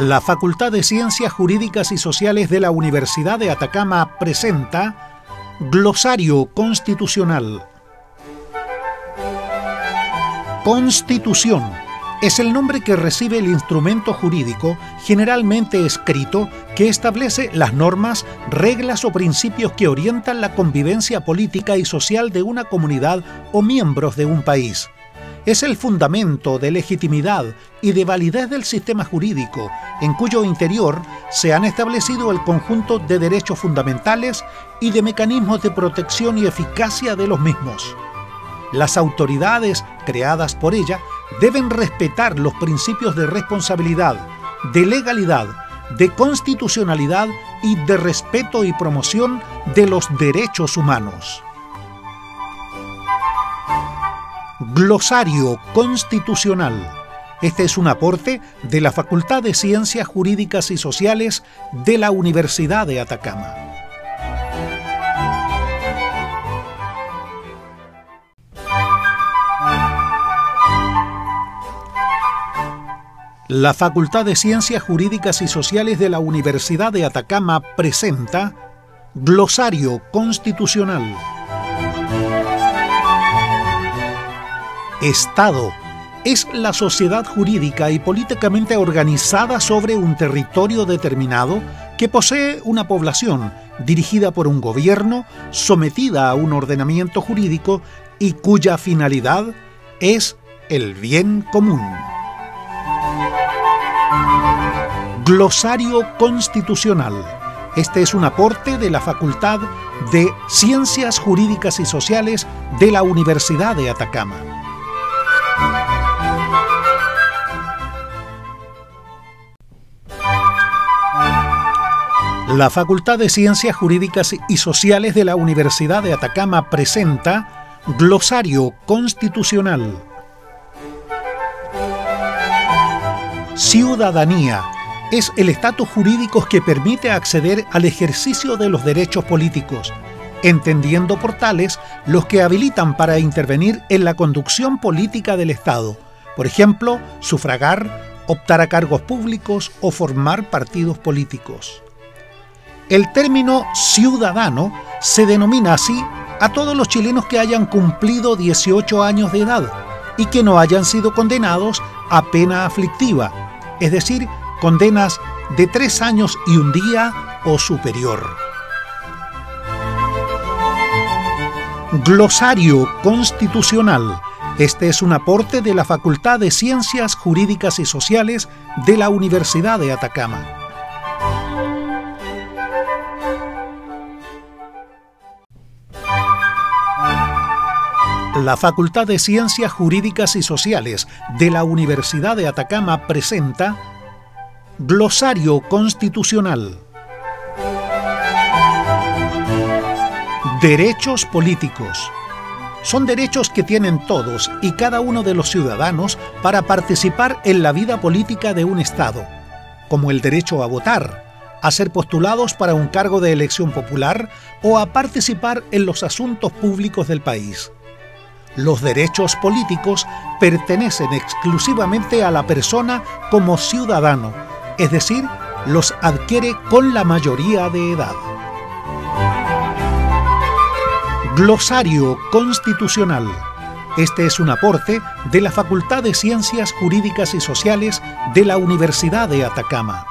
La Facultad de Ciencias Jurídicas y Sociales de la Universidad de Atacama presenta Glosario Constitucional. Constitución es el nombre que recibe el instrumento jurídico, generalmente escrito, que establece las normas, reglas o principios que orientan la convivencia política y social de una comunidad o miembros de un país. Es el fundamento de legitimidad y de validez del sistema jurídico, en cuyo interior se han establecido el conjunto de derechos fundamentales y de mecanismos de protección y eficacia de los mismos. Las autoridades creadas por ella deben respetar los principios de responsabilidad, de legalidad, de constitucionalidad y de respeto y promoción de los derechos humanos. Glosario Constitucional. Este es un aporte de la Facultad de Ciencias Jurídicas y Sociales de la Universidad de Atacama. La Facultad de Ciencias Jurídicas y Sociales de la Universidad de Atacama presenta Glosario Constitucional. Estado es la sociedad jurídica y políticamente organizada sobre un territorio determinado que posee una población dirigida por un gobierno, sometida a un ordenamiento jurídico y cuya finalidad es el bien común. Glosario Constitucional. Este es un aporte de la Facultad de Ciencias Jurídicas y Sociales de la Universidad de Atacama. La Facultad de Ciencias Jurídicas y Sociales de la Universidad de Atacama presenta Glosario Constitucional. Ciudadanía es el estatus jurídico que permite acceder al ejercicio de los derechos políticos, entendiendo por tales los que habilitan para intervenir en la conducción política del Estado, por ejemplo, sufragar, optar a cargos públicos o formar partidos políticos. El término ciudadano se denomina así a todos los chilenos que hayan cumplido 18 años de edad y que no hayan sido condenados a pena aflictiva, es decir, condenas de 3 años y 1 día o superior. Glosario Constitucional. Este es un aporte de la Facultad de Ciencias Jurídicas y Sociales de la Universidad de Atacama. La Facultad de Ciencias Jurídicas y Sociales de la Universidad de Atacama presenta Glosario Constitucional. Derechos políticos. Son derechos que tienen todos y cada uno de los ciudadanos para participar en la vida política de un Estado, como el derecho a votar, a ser postulados para un cargo de elección popular o a participar en los asuntos públicos del país. Los derechos políticos pertenecen exclusivamente a la persona como ciudadano, es decir, los adquiere con la mayoría de edad. Glosario Constitucional. Este es un aporte de la Facultad de Ciencias Jurídicas y Sociales de la Universidad de Atacama.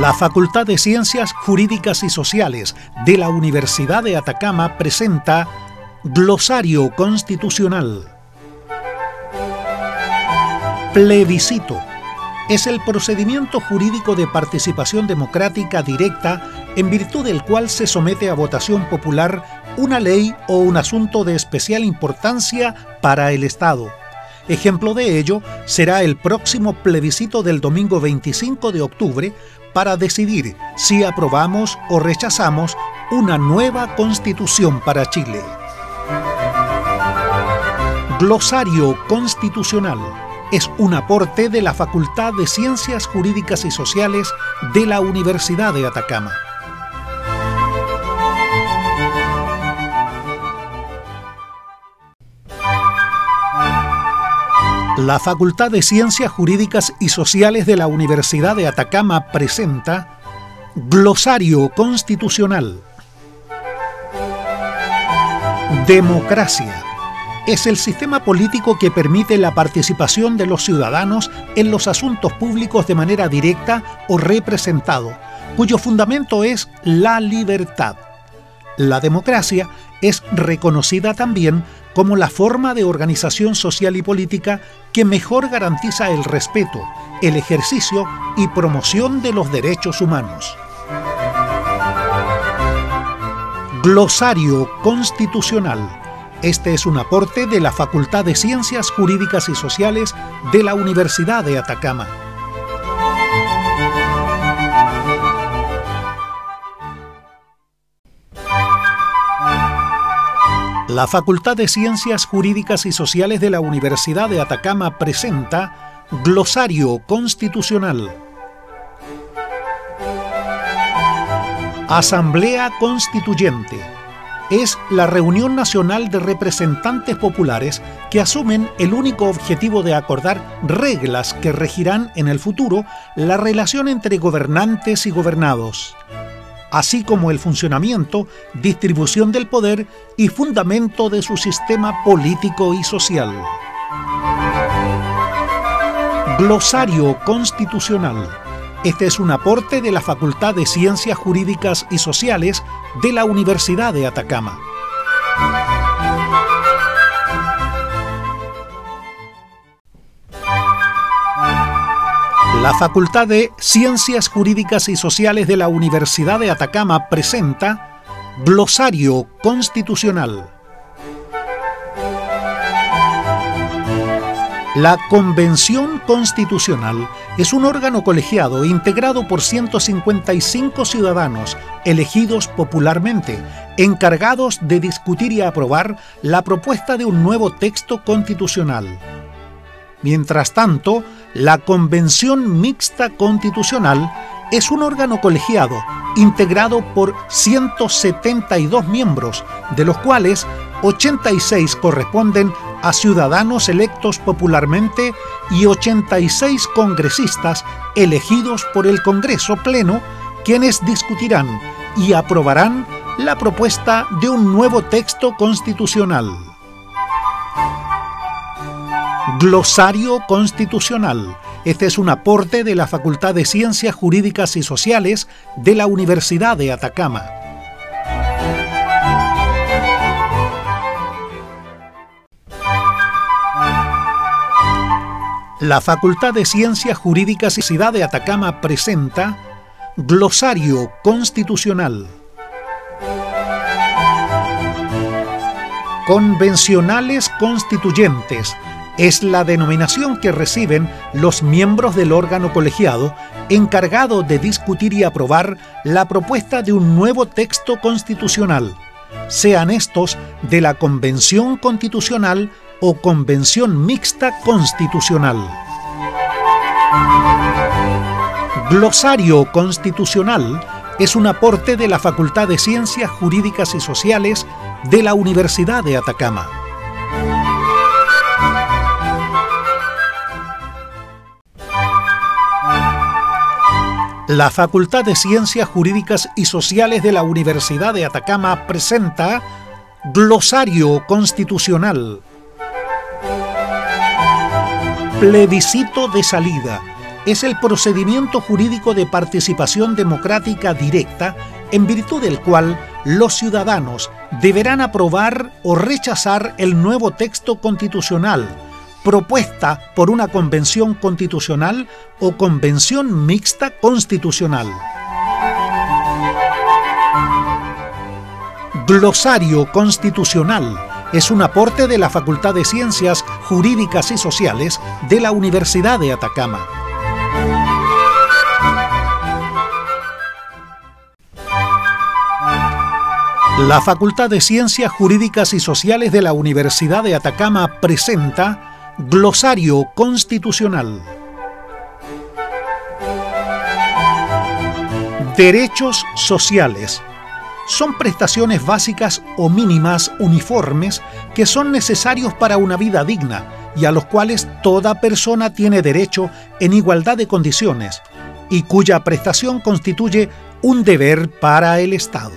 La Facultad de Ciencias Jurídicas y Sociales de la Universidad de Atacama presenta Glosario Constitucional. Plebiscito. Es el procedimiento jurídico de participación democrática directa en virtud del cual se somete a votación popular una ley o un asunto de especial importancia para el Estado. Ejemplo de ello será el próximo plebiscito del domingo 25 de octubre para decidir si aprobamos o rechazamos una nueva constitución para Chile. Glosario Constitucional es un aporte de la Facultad de Ciencias Jurídicas y Sociales de la Universidad de Atacama. La Facultad de Ciencias Jurídicas y Sociales de la Universidad de Atacama presenta Glosario Constitucional. Democracia. Es el sistema político que permite la participación de los ciudadanos en los asuntos públicos de manera directa o representado, cuyo fundamento es la libertad. La democracia es reconocida también como la forma de organización social y política que mejor garantiza el respeto, el ejercicio y promoción de los derechos humanos. Glosario Constitucional. Este es un aporte de la Facultad de Ciencias Jurídicas y Sociales de la Universidad de Atacama. La Facultad de Ciencias Jurídicas y Sociales de la Universidad de Atacama presenta Glosario Constitucional. Asamblea Constituyente. Es la reunión nacional de representantes populares que asumen el único objetivo de acordar reglas que regirán en el futuro la relación entre gobernantes y gobernados, así como el funcionamiento, distribución del poder y fundamento de su sistema político y social. Glosario Constitucional. Este es un aporte de la Facultad de Ciencias Jurídicas y Sociales de la Universidad de Atacama. La Facultad de Ciencias Jurídicas y Sociales de la Universidad de Atacama presenta Glosario Constitucional. La Convención Constitucional es un órgano colegiado integrado por 155 ciudadanos elegidos popularmente, encargados de discutir y aprobar la propuesta de un nuevo texto constitucional. Mientras tanto, la Convención Mixta Constitucional es un órgano colegiado integrado por 172 miembros, de los cuales 86 corresponden a ciudadanos electos popularmente y 86 congresistas elegidos por el Congreso Pleno, quienes discutirán y aprobarán la propuesta de un nuevo texto constitucional. Glosario Constitucional. Este es un aporte de la Facultad de Ciencias Jurídicas y Sociales de la Universidad de Atacama. La Facultad de Ciencias Jurídicas y Sociales de Atacama presenta Glosario Constitucional. Convencionales Constituyentes. Es la denominación que reciben los miembros del órgano colegiado encargado de discutir y aprobar la propuesta de un nuevo texto constitucional, sean estos de la Convención Constitucional o Convención Mixta Constitucional. Glosario Constitucional es un aporte de la Facultad de Ciencias Jurídicas y Sociales de la Universidad de Atacama. La Facultad de Ciencias Jurídicas y Sociales de la Universidad de Atacama presenta Glosario Constitucional. Plebiscito de salida. Es el procedimiento jurídico de participación democrática directa en virtud del cual los ciudadanos deberán aprobar o rechazar el nuevo texto constitucional propuesta por una convención constitucional o convención mixta constitucional. Glosario Constitucional es un aporte de la Facultad de Ciencias Jurídicas y Sociales de la Universidad de Atacama. La Facultad de Ciencias Jurídicas y Sociales de la Universidad de Atacama presenta Glosario Constitucional. Derechos sociales. Son prestaciones básicas o mínimas uniformes que son necesarios para una vida digna, y a los cuales toda persona tiene derecho en igualdad de condiciones y cuya prestación constituye un deber para el Estado.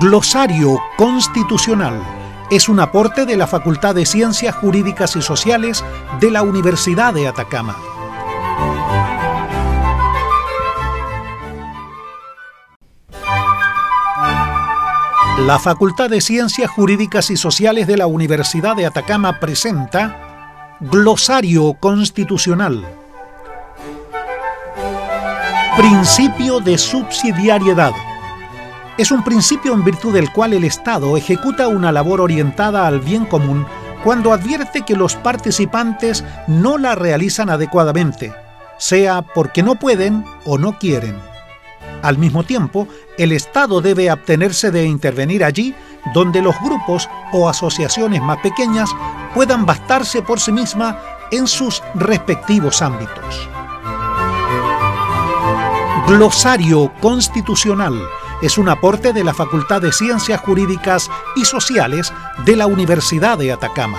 Glosario Constitucional es un aporte de la Facultad de Ciencias Jurídicas y Sociales de la Universidad de Atacama. La Facultad de Ciencias Jurídicas y Sociales de la Universidad de Atacama presenta Glosario Constitucional. Principio de subsidiariedad. Es un principio en virtud del cual el Estado ejecuta una labor orientada al bien común cuando advierte que los participantes no la realizan adecuadamente, sea porque no pueden o no quieren. Al mismo tiempo, el Estado debe abstenerse de intervenir allí donde los grupos o asociaciones más pequeñas puedan bastarse por sí mismas en sus respectivos ámbitos. Glosario Constitucional es un aporte de la Facultad de Ciencias Jurídicas y Sociales de la Universidad de Atacama.